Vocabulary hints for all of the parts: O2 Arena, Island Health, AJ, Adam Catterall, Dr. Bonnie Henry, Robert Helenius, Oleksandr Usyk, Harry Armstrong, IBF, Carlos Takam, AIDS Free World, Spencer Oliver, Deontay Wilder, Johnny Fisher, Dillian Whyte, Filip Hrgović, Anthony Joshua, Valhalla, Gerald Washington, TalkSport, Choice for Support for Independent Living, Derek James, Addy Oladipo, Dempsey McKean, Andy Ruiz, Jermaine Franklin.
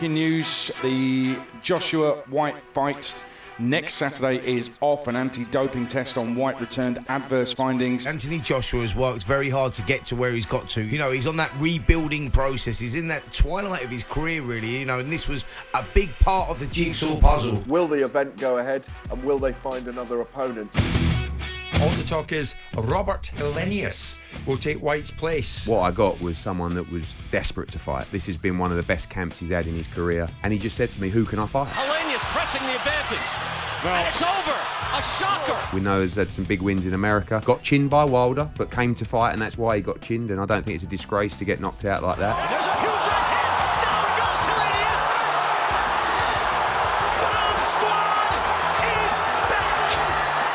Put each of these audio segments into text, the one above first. breaking news, the Joshua Whyte fight next Saturday is off. An anti-doping test on Whyte returned adverse findings. Anthony Joshua has worked very hard to get to where he's got to. You know, he's on that rebuilding process. He's in that twilight of his career, really, you know, and this was a big part of the jigsaw puzzle. Will the event go ahead and will they find another opponent? All the talk is Robert Helenius will take Whyte's place. What I got was someone that was desperate to fight. This has been one of the best camps he's had in his career. And he just said to me, who can I fight? Helenius pressing the advantage. No. And it's over. A shocker. We know he's had some big wins in America. Got chinned by Wilder, but came to fight, and that's why he got chinned. And I don't think it's a disgrace to get knocked out like that. And there's a huge right hand.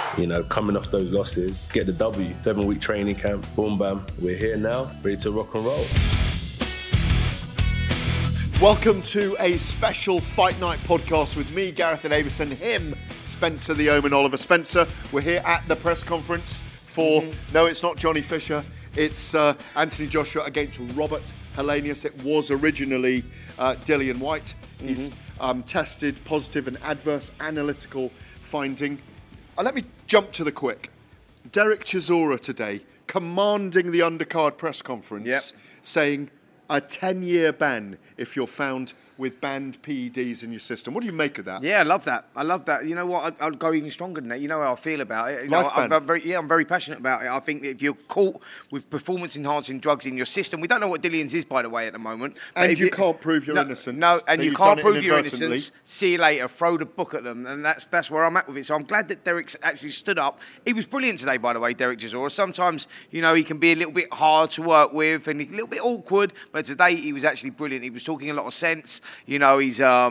Down goes Helenius. One squad is back. You know, coming off those losses, get the W. 7-week training camp. Boom, bam. We're here now, ready to rock and roll. Welcome to a special Fight Night podcast with me, Gareth A Davies, and him, Spencer the Omen Oliver. Spencer, we're here at the press conference for, no, it's not Johnny Fisher, it's Anthony Joshua against Robert Helenius. It was originally Dillian Whyte. Mm-hmm. He's tested positive and adverse analytical finding. Let me jump to the quick. Derek Chisora today, commanding the undercard press conference, saying a 10-year ban if you're found with banned PEDs in your system. What do you make of that? Yeah, I love that. I love that. You know what? I'll go even stronger than that. You know how I feel about it. You know, I'm very passionate about it. I think that if you're caught with performance-enhancing drugs in your system, we don't know what Dillian's is, by the way, at the moment. And you can't prove your innocence. No, and you can't prove your innocence. See you later. Throw the book at them. And that's where I'm at with it. So I'm glad that Derek's actually stood up. He was brilliant today, by the way, Derek Chisora. Sometimes, you know, he can be a little bit hard to work with and a little bit awkward, but today he was actually brilliant. He was talking a lot of sense. You know, he's. I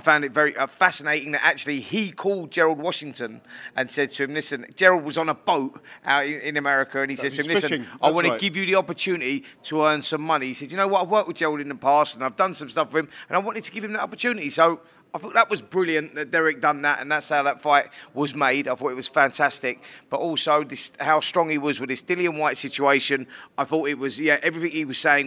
found it very fascinating that actually he called Gerald Washington and said to him, "Listen, Gerald was on a boat out in America, and he said to him, listen, I want to give you the opportunity to earn some money." He said, "You know what? I've worked with Gerald in the past, and I've done some stuff with him, and I wanted to give him that opportunity." So I thought that was brilliant that Derek done that, and that's how that fight was made. I thought it was fantastic, but also this, how strong he was with this Dillian Whyte situation. I thought it was everything he was saying.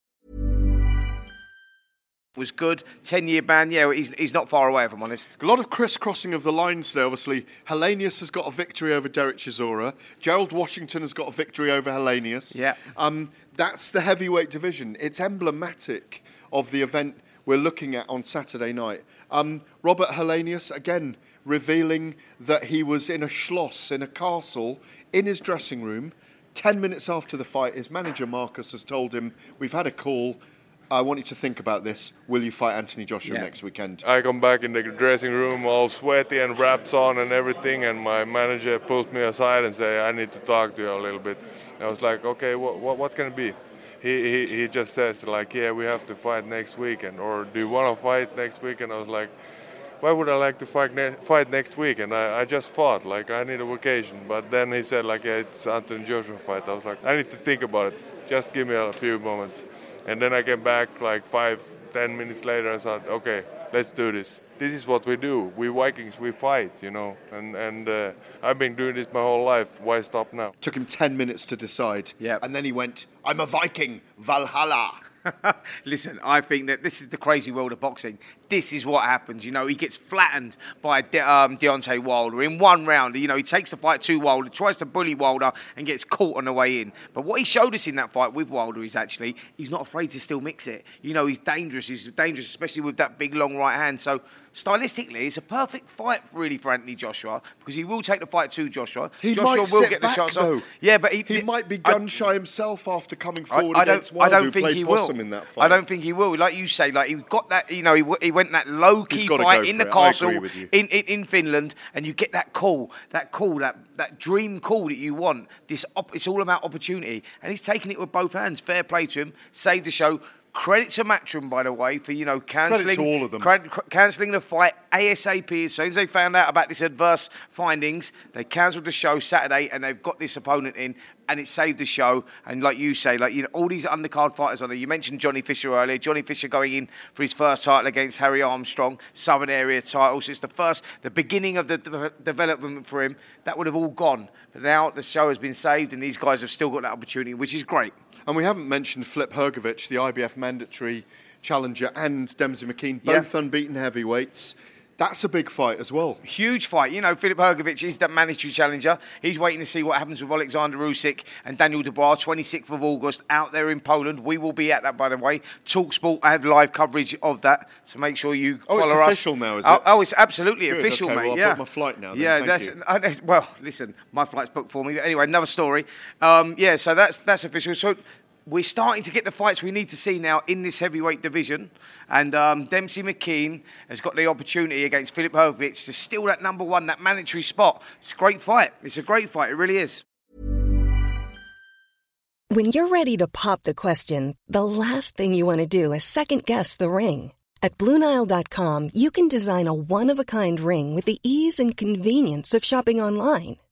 Was good. 10-year ban, he's not far away, if I'm honest. A lot of crisscrossing of the lines there, obviously. Helenius has got a victory over Derek Chisora. Gerald Washington has got a victory over Helenius. Yeah. That's the heavyweight division. It's emblematic of the event we're looking at on Saturday night. Robert Helenius, again, revealing that he was in a schloss, in a castle, in his dressing room. 10 minutes after the fight, his manager, Marcus, has told him, "We've had a call. I want you to think about this. Will you fight Anthony Joshua next weekend?" I come back in the dressing room all sweaty and wraps on and everything, and my manager pulls me aside and says, "I need to talk to you a little bit." And I was like, "Okay, what can it be?" He just says, like, "Yeah, we have to fight next weekend," or "Do you want to fight next weekend?" I was like, "Why would I like to fight next weekend? I just fought. Like, I need a vacation." But then he said, like, "Yeah, it's Anthony Joshua fight." I was like, "I need to think about it. Just give me a few moments." And then I came back like 5-10 minutes later. I thought, okay, let's do this. This is what we do. We Vikings, we fight, you know. And I've been doing this my whole life. Why stop now? Took him 10 minutes to decide. Yeah. And then he went, "I'm a Viking, Valhalla." Listen, I think that this is the crazy world of boxing. this is what happens. You know, he gets flattened by Deontay Wilder in one round. You know, he takes the fight to Wilder, tries to bully Wilder and gets caught on the way in. But what he showed us in that fight with Wilder is actually he's not afraid to still mix it. You know, he's dangerous, especially with that big, long right hand. So stylistically, it's a perfect fight, really, for Anthony Joshua, because he will take the fight to Joshua. Joshua might get the shots off. Yeah, but he might be gun-shy himself after coming forward against Wilder. I don't think he will. In that fight. I don't think he will. Like you say, like he got that. You know, he went that low-key fight in the castle in Finland, and you get that dream call that you want. It's all about opportunity, and he's taking it with both hands. Fair play to him. Saved the show. Credit to Matchroom, by the way, for, you know, cancelling the fight ASAP. As soon as they found out about this adverse findings, they cancelled the show Saturday, and they've got this opponent in, and it saved the show. And like you say, like, you know, all these undercard fighters on there. You mentioned Johnny Fisher earlier. Johnny Fisher going in for his first title against Harry Armstrong, Southern Area title. So it's the beginning of the development for him. That would have all gone. But now the show has been saved, and these guys have still got that opportunity, which is great. And we haven't mentioned Filip Hrgović, the IBF mandatory challenger, and Dempsey McKean, both unbeaten heavyweights. That's a big fight as well. Huge fight. You know, Filip Hrgović is the mandatory challenger. He's waiting to see what happens with Oleksandr Usyk and Daniel Dubois, 26th of August, out there in Poland. We will be at that, by the way. TalkSport, I have live coverage of that, so make sure you follow us. Oh, it's official now, is it? Oh, it's absolutely official, mate. Well, I've got my flight now, then. Yeah, well, listen, my flight's booked for me. But anyway, another story. So that's official. So we're starting to get the fights we need to see now in this heavyweight division. And Dempsey McKean has got the opportunity against Filip Hrgović to steal that number one, that mandatory spot. It's a great fight. It's a great fight. It really is. When you're ready to pop the question, the last thing you want to do is second-guess the ring. At BlueNile.com, you can design a one-of-a-kind ring with the ease and convenience of shopping online.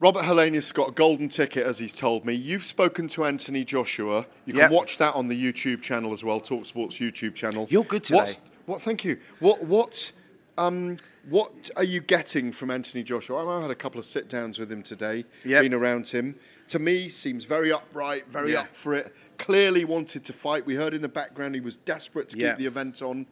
Robert Helenius got a golden ticket, as he's told me. You've spoken to Anthony Joshua. You can watch that on the YouTube channel as well, TalkSport's YouTube channel. You're good today. Thank you. What are you getting from Anthony Joshua? I've had a couple of sit-downs with him today, been around him. To me, seems very upright, very up for it. Clearly wanted to fight. We heard in the background he was desperate to keep the event on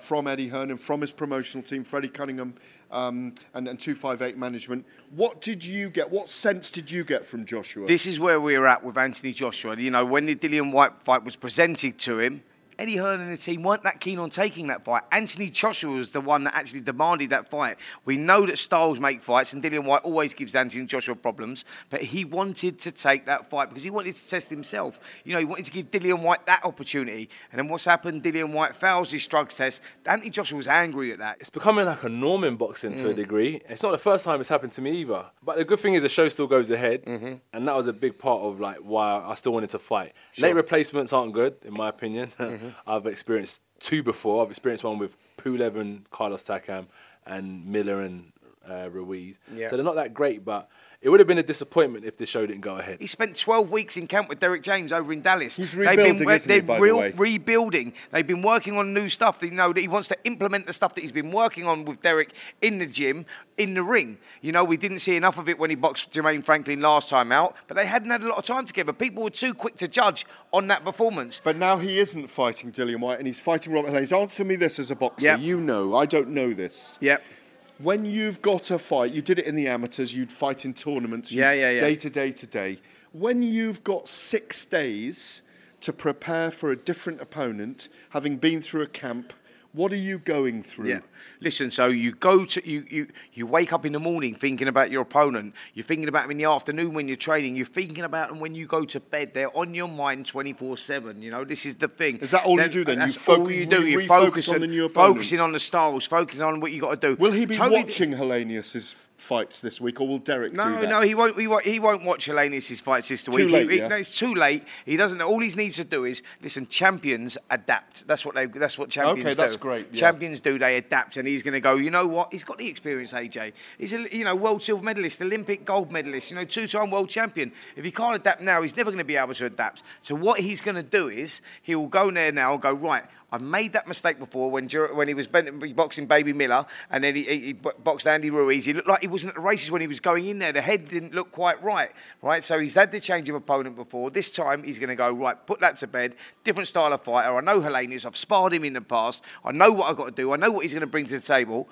from Eddie Hearn and from his promotional team, Freddie Cunningham, and 258 management. What did you get? What sense did you get from Joshua? This is where we're at with Anthony Joshua. You know, when the Dillian Whyte fight was presented to him, Eddie Hearn and the team weren't that keen on taking that fight. Anthony Joshua was the one that actually demanded that fight. We know that styles make fights, and Dillian Whyte always gives Anthony Joshua problems, but he wanted to take that fight because he wanted to test himself. You know, he wanted to give Dillian Whyte that opportunity. And then what's happened? Dillian Whyte fails his drugs test. Anthony Joshua was angry at that. It's becoming like a norm in boxing to a degree. It's not the first time it's happened to me either. But the good thing is the show still goes ahead, and that was a big part of like why I still wanted to fight. Sure. Late replacements aren't good, in my opinion. I've experienced two before. I've experienced one with Pulev and Carlos Takam and Miller and Ruiz. Yeah. So they're not that great, but it would have been a disappointment if this show didn't go ahead. He spent 12 weeks in camp with Derek James over in Dallas. He's rebuilding, They've been rebuilding. They've been working on new stuff. You know, that he wants to implement the stuff that he's been working on with Derek in the gym, in the ring. You know, we didn't see enough of it when he boxed Jermaine Franklin last time out, but they hadn't had a lot of time together. People were too quick to judge on that performance. But now he isn't fighting Dillian Whyte, and he's fighting Robert Helenius. Answer me this as a boxer. Yep. You know, I don't know this. Yep. When you've got a fight, you did it in the amateurs, you'd fight in tournaments, day to day. When you've got 6 days to prepare for a different opponent, having been through a camp, what are you going through? Yeah. Listen, so you go to you wake up in the morning thinking about your opponent. You're thinking about him in the afternoon when you're training. You're thinking about them when you go to bed. They're on your mind 24/7. You know, this is the thing. Is that all you do then? You're focusing on the styles, focusing on what you got to do. Will he be watching Helenius's fights this week, or will Derek do that? No, he won't watch Helenius's fights this week. No, it's too late. He doesn't. All he needs to do is listen. Champions adapt. That's what champions do. Okay, that's great. Yeah. Champions do. They adapt, and he's going to go. You know what? He's got the experience. AJ. He's a world silver medalist, Olympic gold medalist. You know, 2-time world champion. If he can't adapt now, he's never going to be able to adapt. So what he's going to do is he will go there now and go right. I made that mistake before when he was boxing Baby Miller, and then he boxed Andy Ruiz. He looked like he wasn't at the races when he was going in there. The head didn't look quite right? So he's had the change of opponent before. This time he's going to go, right, put that to bed, different style of fighter. I know Helenius. I've sparred him in the past. I know what I've got to do. I know what he's going to bring to the table.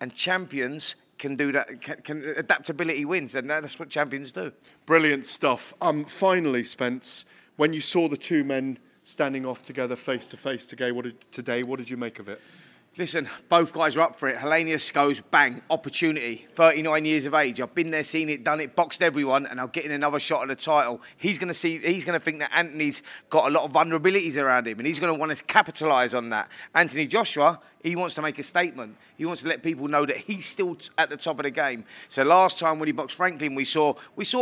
And champions can do that. Adaptability wins, and that's what champions do. Brilliant stuff. Finally, Spence, when you saw the two men standing off together face to face today, what did you make of it? Listen, both guys are up for it. Helenius goes, bang, opportunity. 39 years of age. I've been there, seen it, done it, boxed everyone, and I'll get in another shot at the title. He's going to think that Anthony's got a lot of vulnerabilities around him, and he's going to want to capitalise on that. Anthony Joshua, he wants to make a statement. He wants to let people know that he's still at the top of the game. So last time when he boxed Franklin, we saw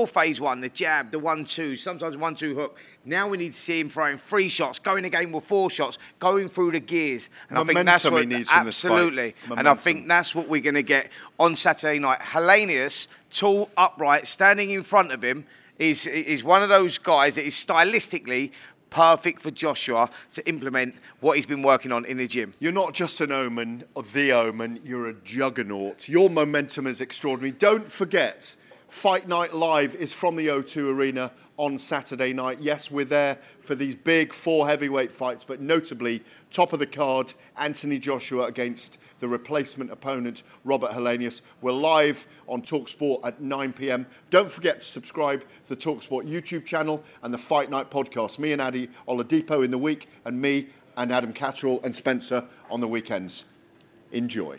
phase one, the jab, the 1-2, sometimes 1-2 hook. Now we need to see him throwing 3 shots, going again with 4 shots, going through the gears. And momentum, I think that's what he needs. Absolutely. And I think that's what we're going to get on Saturday night. Helenius, tall, upright, standing in front of him, is one of those guys that is stylistically perfect for Joshua to implement what he's been working on in the gym. You're not just an omen, or the omen, you're a juggernaut. Your momentum is extraordinary. Don't forget, Fight Night Live is from the O2 Arena on Saturday night. Yes, we're there for these big 4 heavyweight fights, but notably, top of the card, Anthony Joshua against the replacement opponent, Robert Helenius. We're live on TalkSport at 9 p.m. Don't forget to subscribe to the TalkSport YouTube channel and the Fight Night podcast. Me and Addy Oladipo in the week, and me and Adam Catterall and Spencer on the weekends. Enjoy.